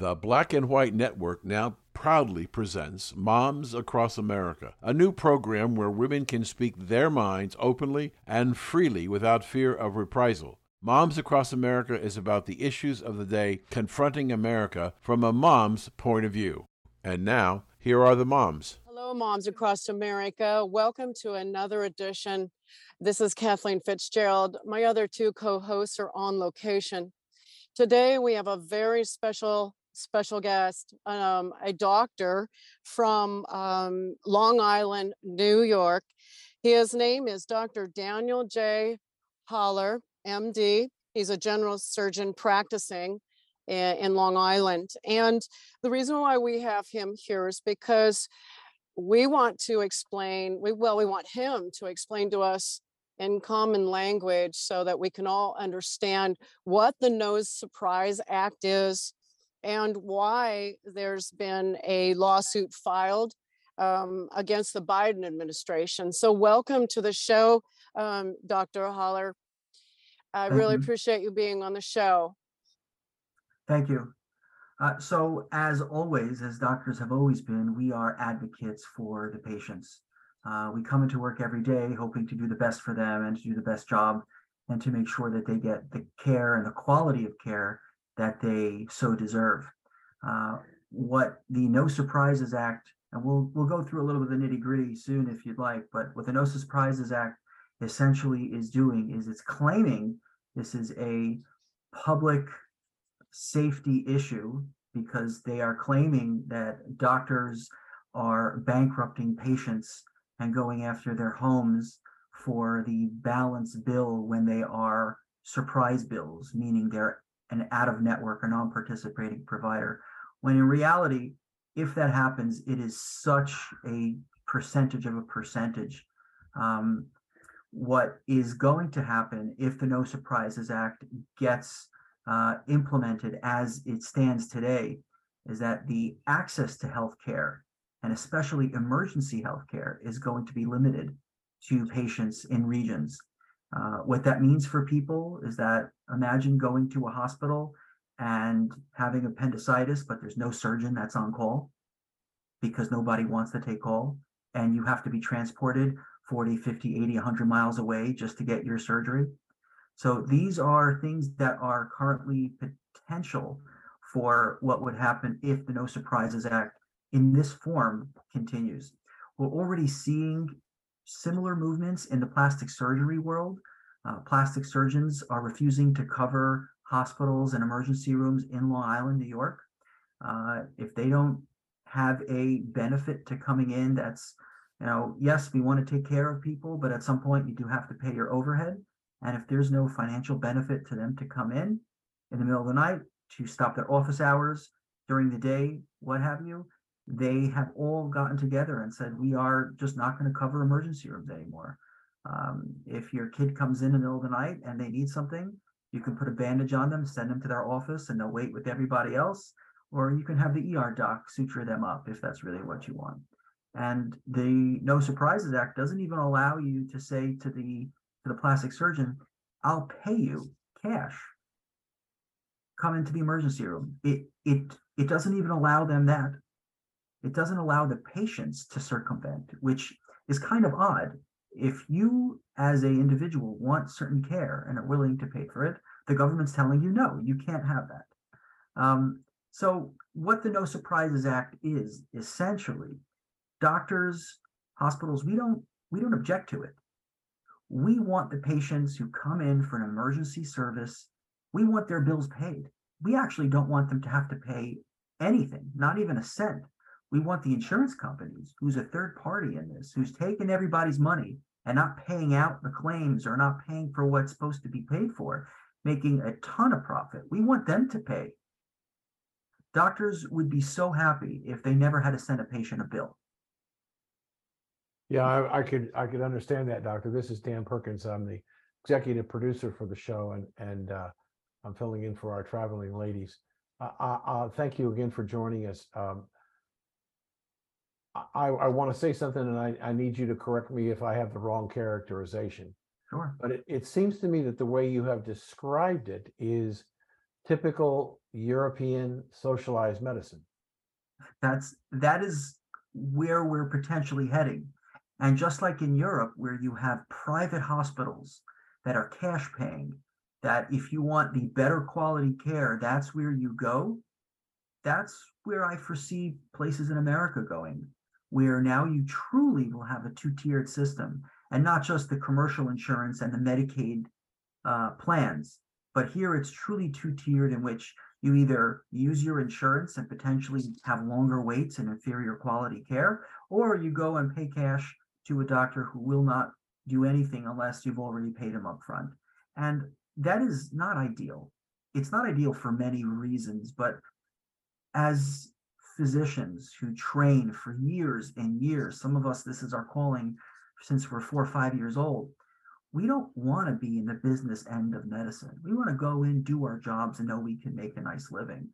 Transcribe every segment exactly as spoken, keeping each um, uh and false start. The Black and White Network now proudly presents Moms Across America, a new program where women can speak their minds openly and freely without fear of reprisal. Moms Across America is about the issues of the day confronting America from a mom's point of view. And now, here are the moms. Hello, Moms Across America. Welcome to another edition. This is Kathleen Fitzgerald. My other two co-hosts are on location. Today, we have a very special special guest, um, a doctor from um, Long Island, New York. His name is Doctor Daniel J. Haller, M D. He's a general surgeon practicing in, in Long Island. And the reason why we have him here is because we want to explain, we, well, we want him to explain to us in common language so that we can all understand what the Nose Surprise Act is, and why there's been a lawsuit filed um, against the Biden administration. So welcome to the show, um, Doctor Haller. I Thank really you. appreciate you being on the show. Thank you. Uh, so as always, as doctors have always been, we are advocates for the patients. Uh, we come into work every day hoping to do the best for them and to do the best job and to make sure that they get the care and the quality of care that they so deserve. Uh, what the No Surprises Act, and we'll we'll go through a little bit of the nitty-gritty soon if you'd like, but what the No Surprises Act essentially is doing is it's claiming this is a public safety issue because they are claiming that doctors are bankrupting patients and going after their homes for the balance bill when they are surprise bills, meaning they're an out-of-network or non-participating provider, when in reality, if that happens, it is such a percentage of a percentage. Um, what is going to happen if the No Surprises Act gets uh, implemented as it stands today is that the access to healthcare, and especially emergency healthcare, is going to be limited to patients in regions. Uh, what that means for people is that imagine going to a hospital and having appendicitis, but there's no surgeon that's on call because nobody wants to take call, and you have to be transported forty, fifty, eighty, one hundred miles away just to get your surgery. So these are things that are currently potential for what would happen if the No Surprises Act in this form continues. We're already seeing similar movements in the plastic surgery world. Uh, plastic surgeons are refusing to cover hospitals and emergency rooms in Long Island, New York. Uh, if they don't have a benefit to coming in, that's, you know, yes, we want to take care of people, but at some point you do have to pay your overhead. And if there's no financial benefit to them to come in in the middle of the night, to stop their office hours during the day, what have you, they have all gotten together and said, we are just not going to cover emergency rooms anymore. Um, if your kid comes in in the middle of the night and they need something, you can put a bandage on them, send them to their office, and they'll wait with everybody else. Or you can have the E R doc suture them up if that's really what you want. And the No Surprises Act doesn't even allow you to say to the to the plastic surgeon, I'll pay you cash. Come into the emergency room. It it it doesn't even allow them that. It doesn't allow the patients to circumvent, which is kind of odd. If you as an individual want certain care and are willing to pay for it, the government's telling you, no, you can't have that. Um, so what the No Surprises Act is, essentially, doctors, hospitals, we don't we don't object to it. We want the patients who come in for an emergency service, we want their bills paid. We actually don't want them to have to pay anything, not even a cent. We want the insurance companies, who's a third party in this, who's taking everybody's money and not paying out the claims or not paying for what's supposed to be paid for, making a ton of profit. We want them to pay. Doctors would be so happy if they never had to send a patient a bill. Yeah, I, I could I could understand that, Doctor. This is Dan Perkins. I'm the executive producer for the show, and, and uh, I'm filling in for our traveling ladies. Uh, I, I, thank you again for joining us. Um, I, I want to say something, and I, I need you to correct me if I have the wrong characterization. Sure. But it, it seems to me that the way you have described it is typical European socialized medicine. That's that is where we're potentially heading. And just like in Europe, where you have private hospitals that are cash paying, that if you want the better quality care, that's where you go. That's where I foresee places in America going, where now you truly will have a two-tiered system, and not just the commercial insurance and the Medicaid uh, plans, but here it's truly two-tiered, in which you either use your insurance and potentially have longer waits and inferior quality care, or you go and pay cash to a doctor who will not do anything unless you've already paid him up front. And that is not ideal. It's not ideal for many reasons, but as physicians who train for years and years, some of us, this is our calling since we're four or five years old, we don't want to be in the business end of medicine. We want to go in, do our jobs, and know we can make a nice living.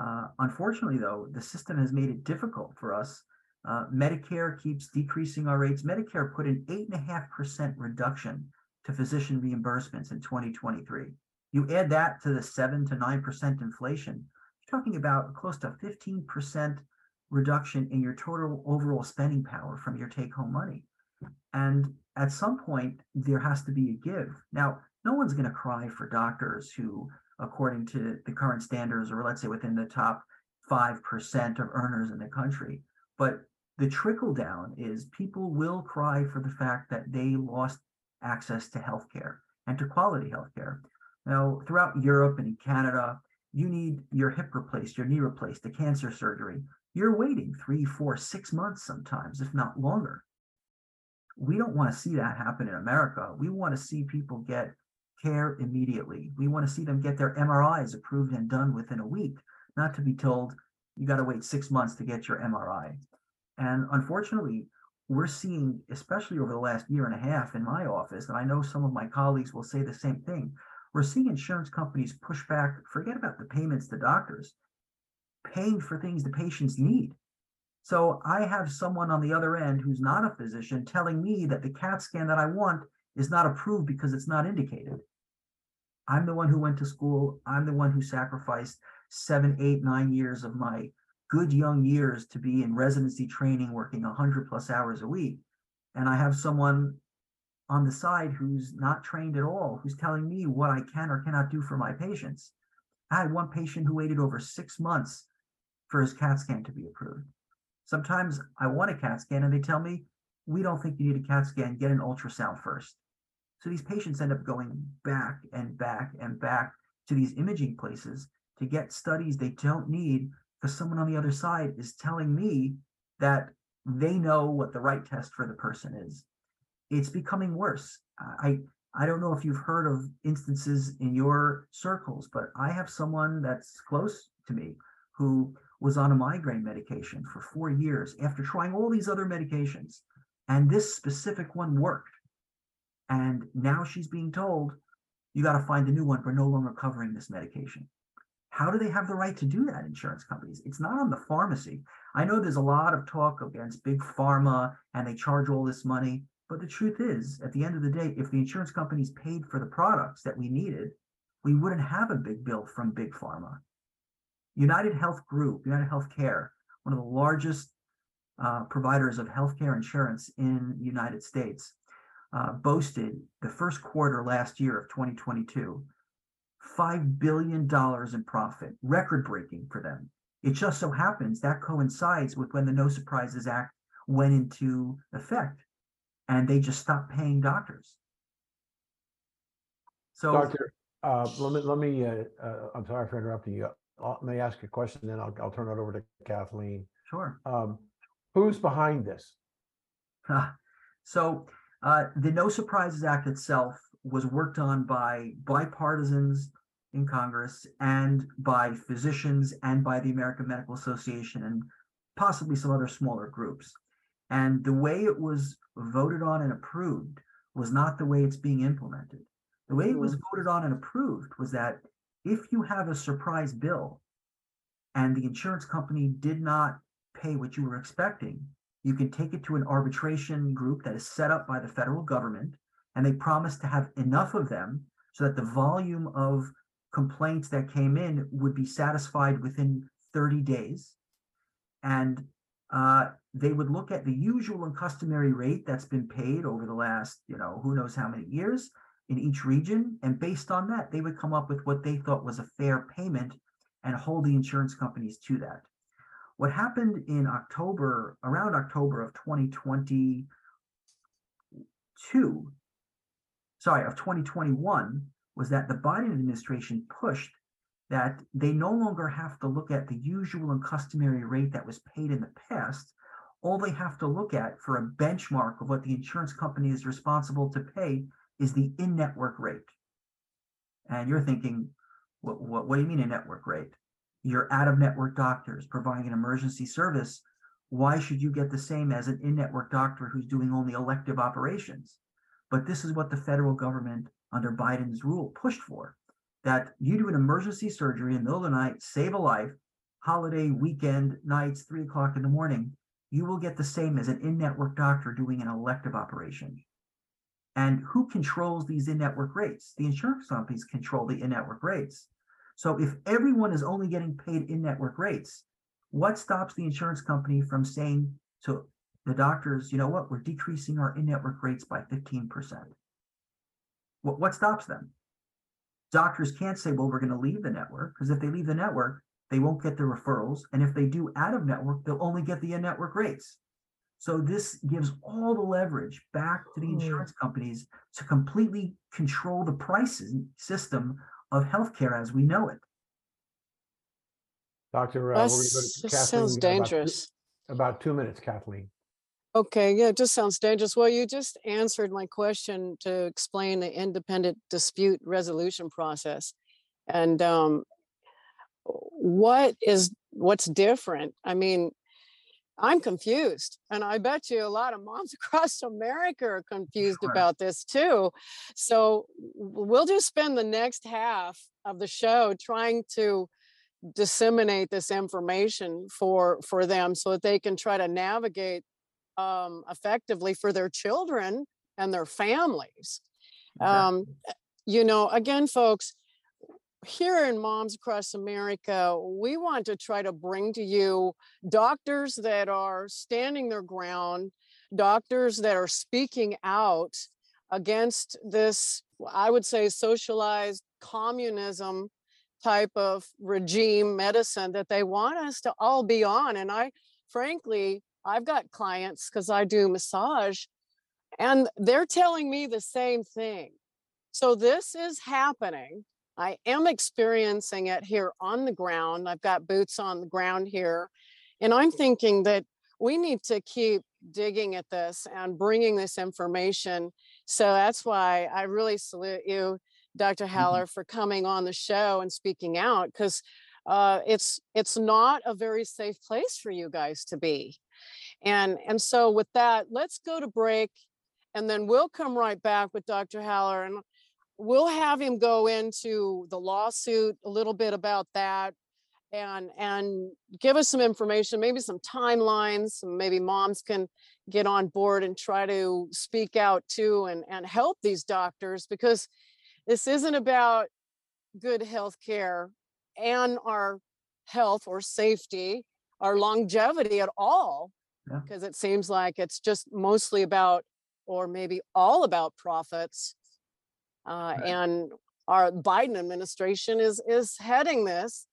Uh, unfortunately, though, the system has made it difficult for us. Uh, Medicare keeps decreasing our rates. Medicare put an eight point five percent reduction to physician reimbursements in twenty twenty-three. You add that to the seven to nine percent inflation, you're talking about close to fifteen percent reduction in your total overall spending power from your take-home money. And at some point, there has to be a give. Now, no one's going to cry for doctors who, according to the current standards, or let's say within the top five percent of earners in the country, but the trickle down is people will cry for the fact that they lost access to healthcare and to quality healthcare. Now, throughout Europe and in Canada, you need your hip replaced, your knee replaced, the cancer surgery. You're waiting three, four, six months sometimes, if not longer. We don't want to see that happen in America. We want to see people get care immediately. We want to see them get their M R Is approved and done within a week, not to be told, you got to wait six months to get your M R I. And unfortunately, we're seeing, especially over the last year and a half in my office, and I know some of my colleagues will say the same thing, we're seeing insurance companies push back, forget about the payments to doctors, paying for things the patients need. So I have someone on the other end who's not a physician telling me that the CAT scan that I want is not approved because it's not indicated. I'm the one who went to school. I'm the one who sacrificed seven, eight, nine years of my good young years to be in residency training, working one hundred plus hours a week. And I have someone on the side who's not trained at all, who's telling me what I can or cannot do for my patients. I had one patient who waited over six months for his CAT scan to be approved. Sometimes I want a CAT scan and they tell me, we don't think you need a CAT scan, get an ultrasound first. So these patients end up going back and back and back to these imaging places to get studies they don't need because someone on the other side is telling me that they know what the right test for the person is. It's becoming worse. I, I don't know if you've heard of instances in your circles, but I have someone that's close to me who was on a migraine medication for four years after trying all these other medications. And this specific one worked. And now she's being told, you got to find a new one. We're no longer covering this medication. How do they have the right to do that, insurance companies? It's not on the pharmacy. I know there's a lot of talk against big pharma and they charge all this money. But the truth is, at the end of the day, if the insurance companies paid for the products that we needed, we wouldn't have a big bill from big pharma. United Health Group, United Healthcare, one of the largest uh, providers of healthcare insurance in the United States, uh, boasted the first quarter last year of twenty twenty-two, five billion dollars in profit, record-breaking for them. It just so happens that coincides with when the No Surprises Act went into effect, and they just stopped paying doctors. So, Doctor, uh, let me, let me uh, uh, I'm sorry for interrupting you. I'll, let me ask you a question, then I'll, I'll turn it over to Kathleen. Sure. Um, who's behind this? Huh. So uh, the No Surprises Act itself was worked on by bipartisans in Congress and by physicians and by the American Medical Association and possibly some other smaller groups. And the way it was voted on and approved was not the way it's being implemented. The way it was voted on and approved was that if you have a surprise bill and the insurance company did not pay what you were expecting, you can take it to an arbitration group that is set up by the federal government, and they promise to have enough of them so that the volume of complaints that came in would be satisfied within thirty days. And uh, they would look at the usual and customary rate that's been paid over the last, you know, who knows how many years in each region. And based on that, they would come up with what they thought was a fair payment and hold the insurance companies to that. What happened in October, around October of twenty twenty-two, sorry, of twenty twenty-one, was that the Biden administration pushed that they no longer have to look at the usual and customary rate that was paid in the past. All they have to look at for a benchmark of what the insurance company is responsible to pay is the in-network rate. And you're thinking, what, what, what do you mean in-network rate? You're out-of-network doctors providing an emergency service. Why should you get the same as an in-network doctor who's doing only elective operations? But this is what the federal government under Biden's rule pushed for, that you do an emergency surgery in the middle of the night, save a life, holiday, weekend, nights, three o'clock in the morning, you will get the same as an in-network doctor doing an elective operation. And who controls these in-network rates? The insurance companies control the in-network rates. So if everyone is only getting paid in-network rates, what stops the insurance company from saying to the doctors, you know what, we're decreasing our in-network rates by fifteen percent? What, what stops them? Doctors can't say, well, we're going to leave the network, because if they leave the network, they won't get the referrals. And if they do out of network, they'll only get the in-network rates. So this gives all the leverage back to the insurance companies to completely control the pricing system of healthcare as we know it. Doctor Uh, this sounds dangerous. About two, about two minutes, Kathleen. Okay, yeah, it just sounds dangerous. Well, you just answered my question to explain the independent dispute resolution process. And um, what is, what's different? I mean, I'm confused. And I bet you a lot of moms across America are confused sure. about this too. So we'll just spend the next half of the show trying to disseminate this information for, for them so that they can try to navigate Um, effectively for their children and their families. Um, you know, again, folks, here in Moms Across America, we want to try to bring to you doctors that are standing their ground, doctors that are speaking out against this, I would say, socialized communism type of regime medicine that they want us to all be on. And I, frankly, I've got clients because I do massage and they're telling me the same thing. So this is happening. I am experiencing it here on the ground. I've got boots on the ground here. And I'm thinking that we need to keep digging at this and bringing this information. So that's why I really salute you, Doctor Haller, mm-hmm. for coming on the show and speaking out, because uh, it's it's not a very safe place for you guys to be. And and so with that, let's go to break and then we'll come right back with Doctor Haller and we'll have him go into the lawsuit a little bit about that and and give us some information, maybe some timelines, maybe moms can get on board and try to speak out too and, and help these doctors, because this isn't about good health care and our health or safety, our longevity at all, because yeah. it seems like it's just mostly about, or maybe all about profits. Uh, right. And our Biden administration is is heading this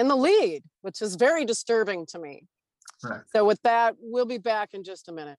in the lead, which is very disturbing to me. Right. So with that, we'll be back in just a minute.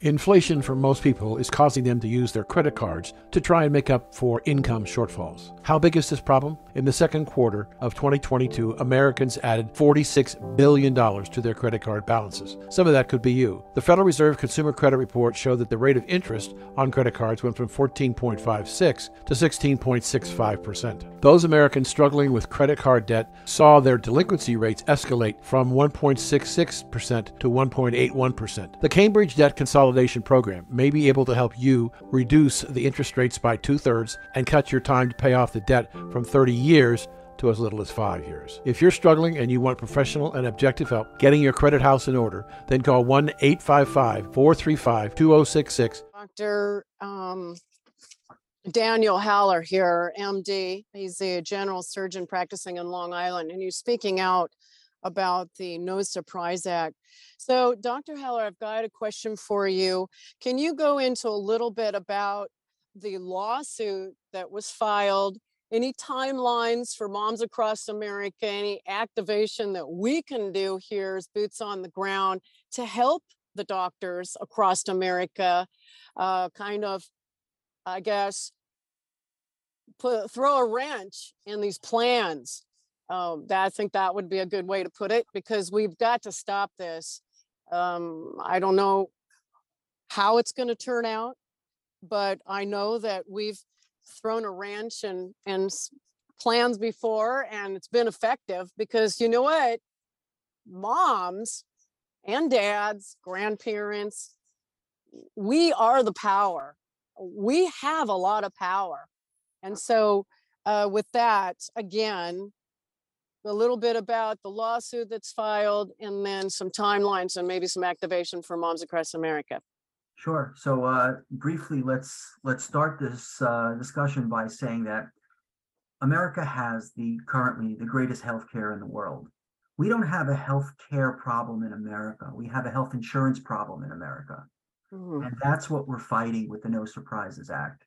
Inflation for most people is causing them to use their credit cards to try and make up for income shortfalls. How big is this problem? In the second quarter of twenty twenty-two, Americans added forty-six billion dollars to their credit card balances. Some of that could be you. The Federal Reserve Consumer Credit Report showed that the rate of interest on credit cards went from fourteen point five six percent to sixteen point six five percent. Those Americans struggling with credit card debt saw their delinquency rates escalate from one point six six percent to one point eight one percent. The Cambridge Debt Consolidation Consolidation program may be able to help you reduce the interest rates by two-thirds and cut your time to pay off the debt from thirty years to as little as five years. If you're struggling and you want professional and objective help getting your credit house in order, then call one eight five five, four three five, two zero six six. Doctor Um, Daniel Haller here, M D. He's a general surgeon practicing in Long Island, and he's speaking out about the No Surprise Act. So, Doctor Haller, I've got a question for you. Can you go into a little bit about the lawsuit that was filed, any timelines for moms across America, any activation that we can do here as boots on the ground to help the doctors across America uh, kind of, I guess, put, throw a wrench in these plans? Um, that, I think that would be a good way to put it, because we've got to stop this. Um, I don't know how it's going to turn out, but I know that we've thrown a wrench and, and plans before, and it's been effective, because you know what? Moms and dads, grandparents, we are the power. We have a lot of power. And so uh, with that, again, a little bit about the lawsuit that's filed, and then some timelines and maybe some activation for moms across America. Sure. So uh, briefly, let's let's start this uh, discussion by saying that America has the currently the greatest healthcare in the world. We don't have a healthcare problem in America. We have a health insurance problem in America, mm-hmm. and that's what we're fighting with the No Surprises Act.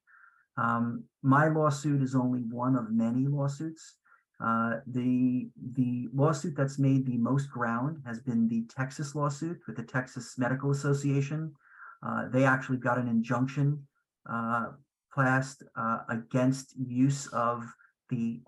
Um, my lawsuit is only one of many lawsuits. Uh, the the lawsuit that's made the most ground has been the Texas lawsuit with the Texas Medical Association. Uh, they actually got an injunction uh, passed uh, against use of the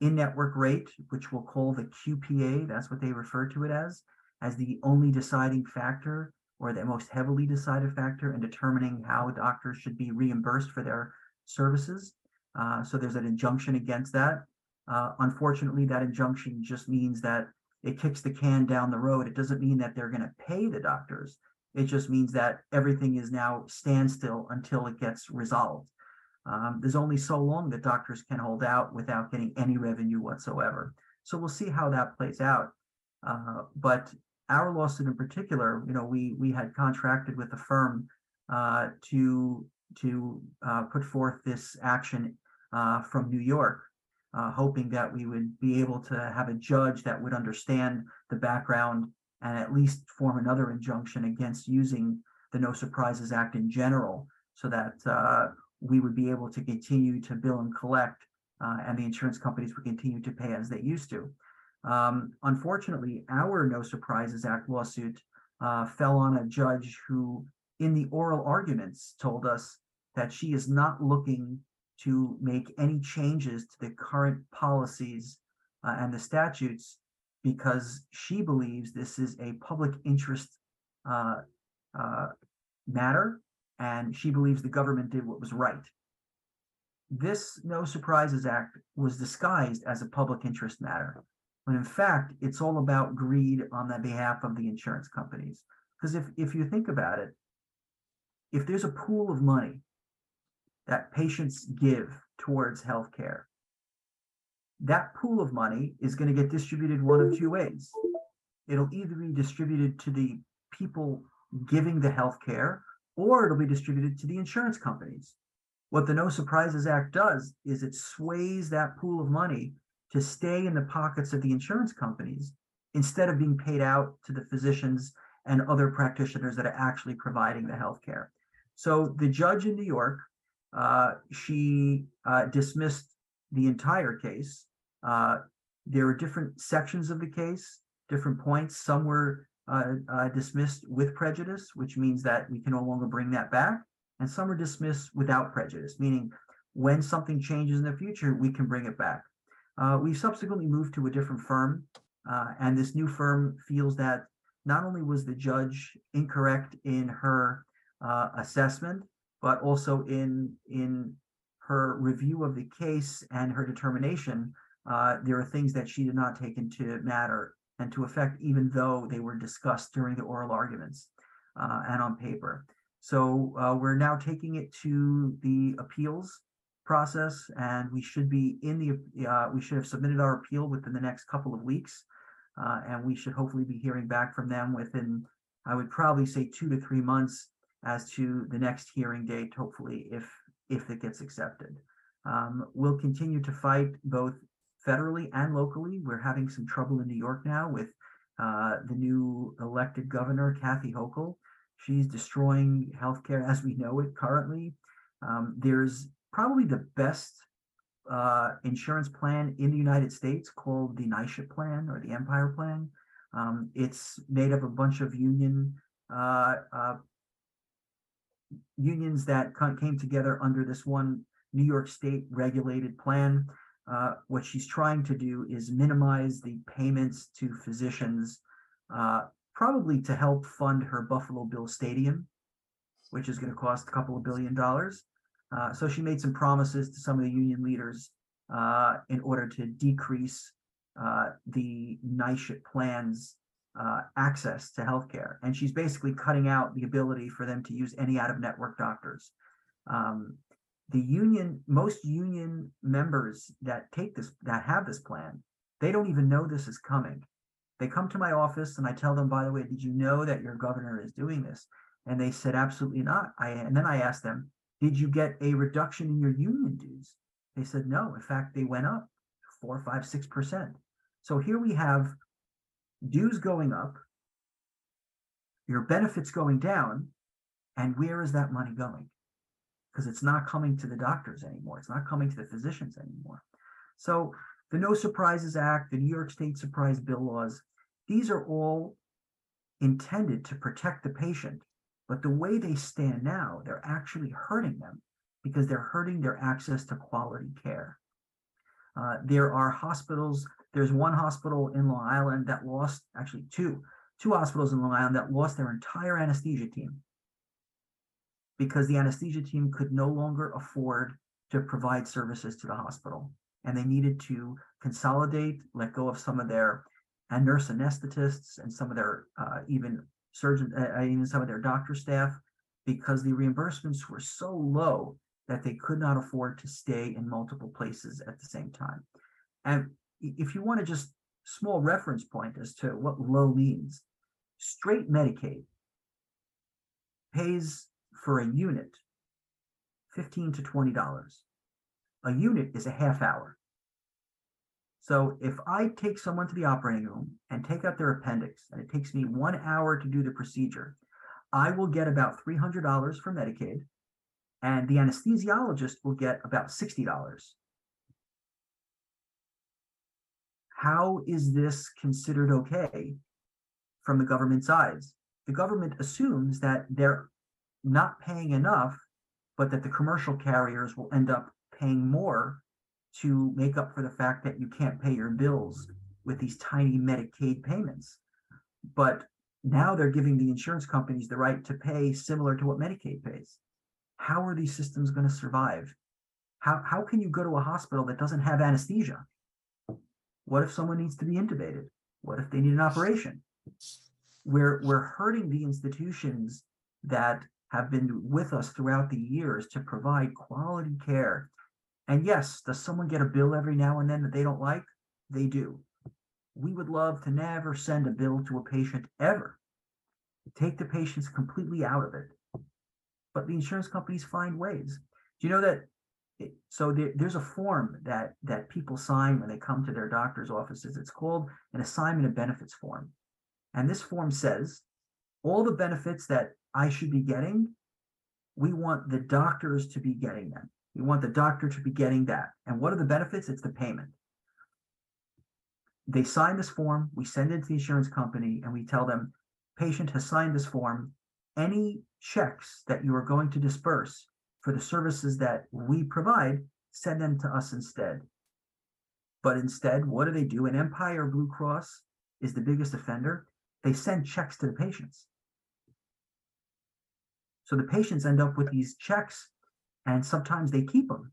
in-network rate, which we'll call the Q P A, that's what they refer to it as, as the only deciding factor, or the most heavily decided factor in determining how doctors should be reimbursed for their services. Uh, so there's an injunction against that. Uh, unfortunately, that injunction just means that it kicks the can down the road. It doesn't mean that they're going to pay the doctors. It just means that everything is now standstill until it gets resolved. Um, there's only so long that doctors can hold out without getting any revenue whatsoever. So we'll see how that plays out. Uh, but our lawsuit in particular, you know, we we had contracted with a firm uh, to to uh, put forth this action uh, from New York, uh, hoping that we would be able to have a judge that would understand the background and at least form another injunction against using the No Surprises Act in general, so that uh, we would be able to continue to bill and collect, uh, and the insurance companies would continue to pay as they used to. Um, unfortunately, our No Surprises Act lawsuit uh, fell on a judge who, in the oral arguments, told us that she is not looking to make any changes to the current policies uh, and the statutes, because she believes this is a public interest uh, uh, matter, and she believes the government did what was right. This No Surprises Act was disguised as a public interest matter, when in fact, it's all about greed on the behalf of the insurance companies. Because if, if you think about it, if there's a pool of money that patients give towards healthcare, that pool of money is going to get distributed one of two ways. It'll either be distributed to the people giving the healthcare, or it'll be distributed to the insurance companies. What the No Surprises Act does is it sways that pool of money to stay in the pockets of the insurance companies, instead of being paid out to the physicians and other practitioners that are actually providing the healthcare. So the judge in New York, uh, she uh, dismissed the entire case. Uh, there were different sections of the case, different points. Some were uh, uh, dismissed with prejudice, which means that we can no longer bring that back. And some are dismissed without prejudice, meaning when something changes in the future, we can bring it back. Uh, we subsequently moved to a different firm. Uh, and this new firm feels that not only was the judge incorrect in her uh, assessment, but also in, in her review of the case and her determination. Uh, there are things that she did not take into matter and to effect, even though they were discussed during the oral arguments uh, and on paper. So uh, we're now taking it to the appeals process, and we should be in the, uh, we should have submitted our appeal within the next couple of weeks. Uh, and we should hopefully be hearing back from them within, I would probably say two to three months as to the next hearing date, hopefully, if if it gets accepted. Um, we'll continue to fight both federally and locally. We're having some trouble in New York now with uh, the new elected governor, Kathy Hochul. She's destroying healthcare as we know it currently. Um, there's probably the best uh, insurance plan in the United States called the NYSHIP plan or the Empire plan. Um, it's made up of a bunch of union uh, uh, unions that came together under this one New York State regulated plan. Uh, what she's trying to do is minimize the payments to physicians, uh, probably to help fund her Buffalo Bill Stadium, which is going to cost a couple of billion dollars. Uh, so she made some promises to some of the union leaders uh, in order to decrease uh, the NYSHIP plan's uh, access to healthcare. And she's basically cutting out the ability for them to use any out-of-network doctors. Um, The union, most union members that take this, that have this plan, they don't even know this is coming. They come to my office and I tell them, by the way, did you know that your governor is doing this? And they said, absolutely not. I, and then I asked them, did you get a reduction in your union dues? They said, no, in fact, they went up four, five, six percent. So here we have dues going up, your benefits going down, and where is that money going? Because it's not coming to the doctors anymore. It's not coming to the physicians anymore. So the No Surprises Act, the New York State Surprise Bill laws, these are all intended to protect the patient. But the way they stand now, they're actually hurting them because they're hurting their access to quality care. Uh, there are hospitals. There's one hospital in Long Island that lost, actually two, two hospitals in Long Island that lost their entire anesthesia team, because the anesthesia team could no longer afford to provide services to the hospital. And they needed to consolidate, let go of some of their and nurse anesthetists and some of their uh, even surgeon, uh, even some of their doctor staff, because the reimbursements were so low that they could not afford to stay in multiple places at the same time. And if you want to just small reference point as to what low means, straight Medicaid pays for a unit, fifteen to twenty dollars. A unit is a half hour. So if I take someone to the operating room and take out their appendix, and it takes me one hour to do the procedure, I will get about three hundred dollars for Medicaid, and the anesthesiologist will get about sixty dollars. How is this considered okay from the government sides? The government assumes that they're not paying enough, but that the commercial carriers will end up paying more to make up for the fact that you can't pay your bills with these tiny Medicaid payments. But now they're giving the insurance companies the right to pay similar to what Medicaid pays. How are these systems going to survive? How, how can you go to a hospital that doesn't have anesthesia? What if someone needs to be intubated? What if they need an operation? We're, we're hurting the institutions that have been with us throughout the years to provide quality care. And yes, does someone get a bill every now and then that they don't like? They do. We would love to never send a bill to a patient ever. Take the patients completely out of it. But the insurance companies find ways. Do you know that? It, so there, there's a form that, that people sign when they come to their doctor's offices. It's called an assignment of benefits form. And this form says all the benefits that I should be getting, we want the doctors to be getting them. We want the doctor to be getting that. And what are the benefits? It's the payment. They sign this form, we send it to the insurance company, and we tell them, patient has signed this form. Any checks that you are going to disperse for the services that we provide, send them to us instead. But instead, what do they do? And Empire Blue Cross is the biggest offender. They send checks to the patients. So the patients end up with these checks, and sometimes they keep them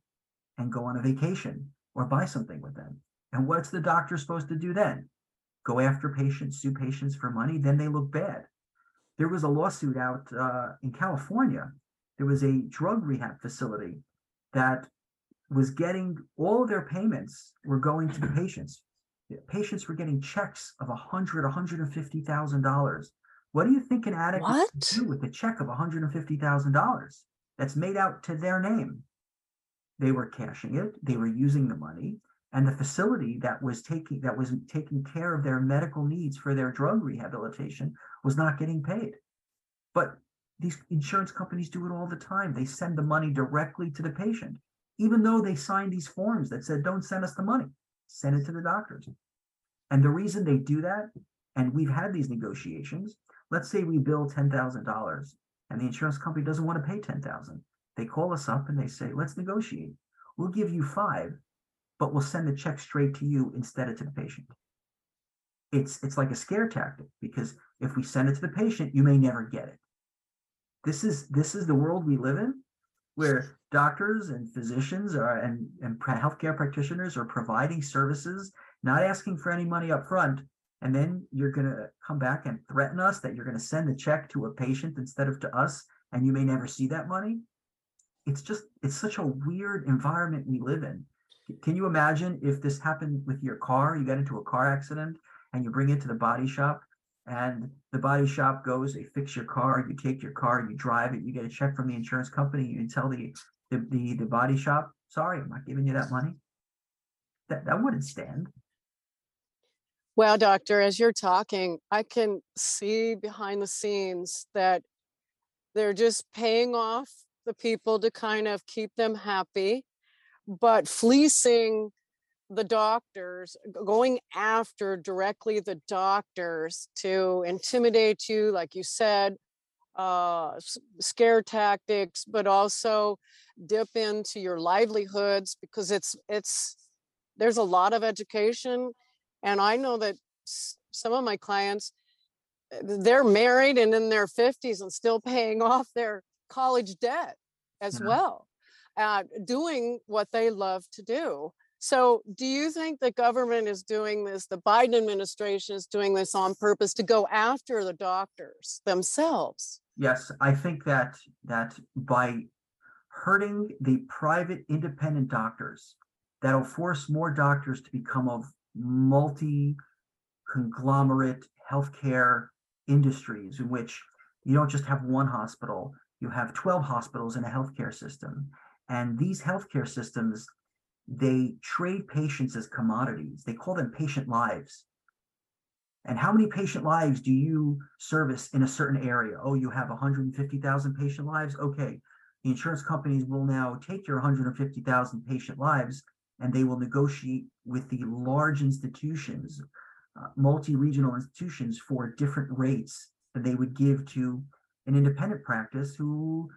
and go on a vacation or buy something with them. And what's the doctor supposed to do then? Go after patients, sue patients for money? Then they look bad. There was a lawsuit out uh, in California. There was a drug rehab facility that was getting all of their payments were going to the patients. The patients were getting checks of one hundred thousand dollars, one hundred fifty thousand dollars. What do you think an addict would do with a check of one hundred fifty thousand dollars that's made out to their name? They were cashing it. They were using the money. And the facility that was taking that was taking care of their medical needs for their drug rehabilitation was not getting paid. But these insurance companies do it all the time. They send the money directly to the patient, even though they signed these forms that said, don't send us the money, send it to the doctors. And the reason they do that, and we've had these negotiations, let's say we bill ten thousand dollars and the insurance company doesn't want to pay ten thousand dollars. They call us up and they say, let's negotiate. We'll give you five, but we'll send the check straight to you instead of to the patient. It's, it's like a scare tactic, because if we send it to the patient, you may never get it. This is this is the world we live in, where doctors and physicians are and, and healthcare practitioners are providing services, not asking for any money up front, and then you're going to come back and threaten us that you're going to send the check to a patient instead of to us, and you may never see that money. It's just, it's such a weird environment we live in. Can you imagine if this happened with your car? You got into a car accident and you bring it to the body shop, and the body shop goes, they fix your car, you take your car, you drive it, you get a check from the insurance company, you tell the the, the, the body shop, sorry, I'm not giving you that money. That, that wouldn't stand. Well, doctor, as you're talking, I can see behind the scenes that they're just paying off the people to kind of keep them happy, but fleecing the doctors, going after directly the doctors to intimidate you, like you said, uh, scare tactics, but also dip into your livelihoods, because it's, it's, there's a lot of education. And I know that some of my clients, they're married and in their fifties and still paying off their college debt as mm-hmm. well, uh, doing what they love to do. So do you think the government is doing this, the Biden administration is doing this on purpose to go after the doctors themselves? Yes, I think that that by hurting the private independent doctors, that'll force more doctors to become of multi-conglomerate healthcare industries in which you don't just have one hospital, you have twelve hospitals in a healthcare system. And these healthcare systems, they trade patients as commodities. They call them patient lives. And how many patient lives do you service in a certain area? Oh, you have one hundred fifty thousand patient lives. Okay, the insurance companies will now take your one hundred fifty thousand patient lives, and they will negotiate with the large institutions, uh, multi-regional institutions, for different rates that they would give to an independent practice who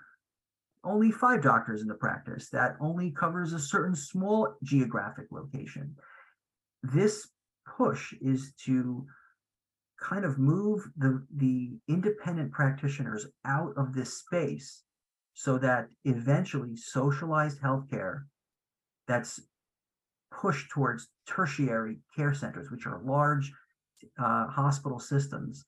only five doctors in the practice, that only covers a certain small geographic location. This push is to kind of move the, the independent practitioners out of this space so that eventually socialized healthcare that's pushed towards tertiary care centers, which are large uh, hospital systems.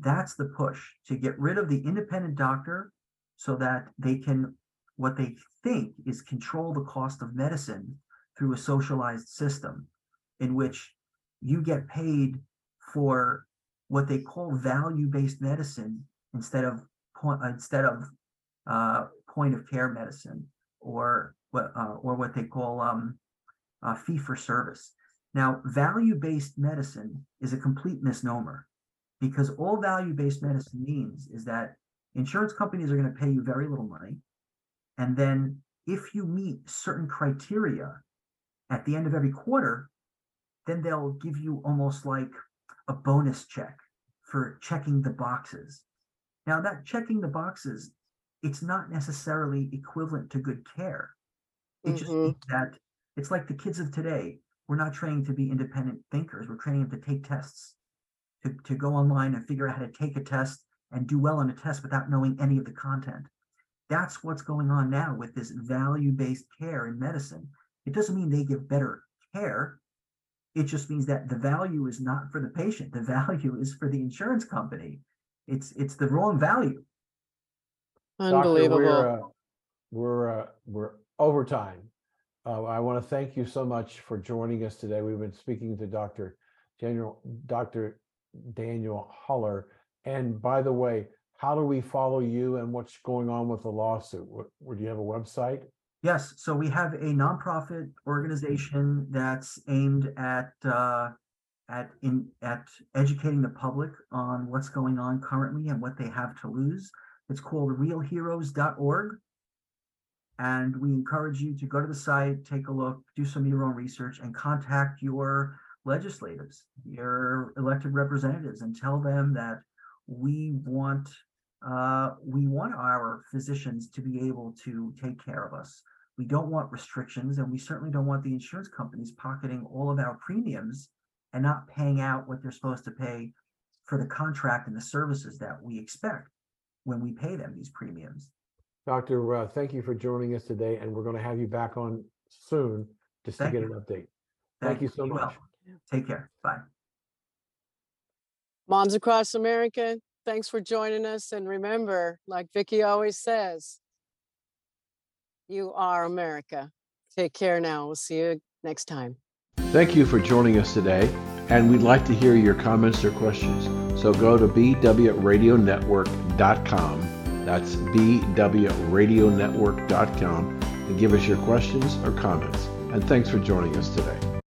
That's the push, to get rid of the independent doctor, so that they can, what they think is, control the cost of medicine through a socialized system in which you get paid for what they call value-based medicine instead of instead of uh, point-of-care medicine, or uh, or what they call um, uh, fee-for-service. Now, value-based medicine is a complete misnomer, because all value-based medicine means is that insurance companies are going to pay you very little money, and then if you meet certain criteria at the end of every quarter, then they'll give you almost like a bonus check for checking the boxes. Now, that checking the boxes, it's not necessarily equivalent to good care. It mm-hmm. just means that it's like the kids of today. We're not training to be independent thinkers. We're training them to take tests, to, to go online and figure out how to take a test and do well on a test without knowing any of the content. That's what's going on now with this value-based care in medicine. It doesn't mean they give better care. It just means that the value is not for the patient. The value is for the insurance company. It's it's the wrong value. Unbelievable. Doctor, we're uh, we're, uh, we're over time. Uh, I want to thank you so much for joining us today. We've been speaking to Doctor Daniel, Doctor Daniel Haller. And by the way, how do we follow you and what's going on with the lawsuit? What, do you have a website? Yes. So we have a nonprofit organization that's aimed at uh, at in at educating the public on what's going on currently and what they have to lose. It's called real heroes dot org. And we encourage you to go to the site, take a look, do some of your own research, and contact your legislators, your elected representatives, and tell them that we want uh, we want our physicians to be able to take care of us. We don't want restrictions, and we certainly don't want the insurance companies pocketing all of our premiums and not paying out what they're supposed to pay for the contract and the services that we expect when we pay them these premiums. Doctor, uh, thank you for joining us today, and we're going to have you back on soon just thank to get you. an update. Thank, thank you so you much. Well. Take care. Bye. Moms across America, thanks for joining us. And remember, like Vicki always says, you are America. Take care now. We'll see you next time. Thank you for joining us today, and we'd like to hear your comments or questions. So go to B W radio network dot com. That's B W radio network dot com, and give us your questions or comments. And thanks for joining us today.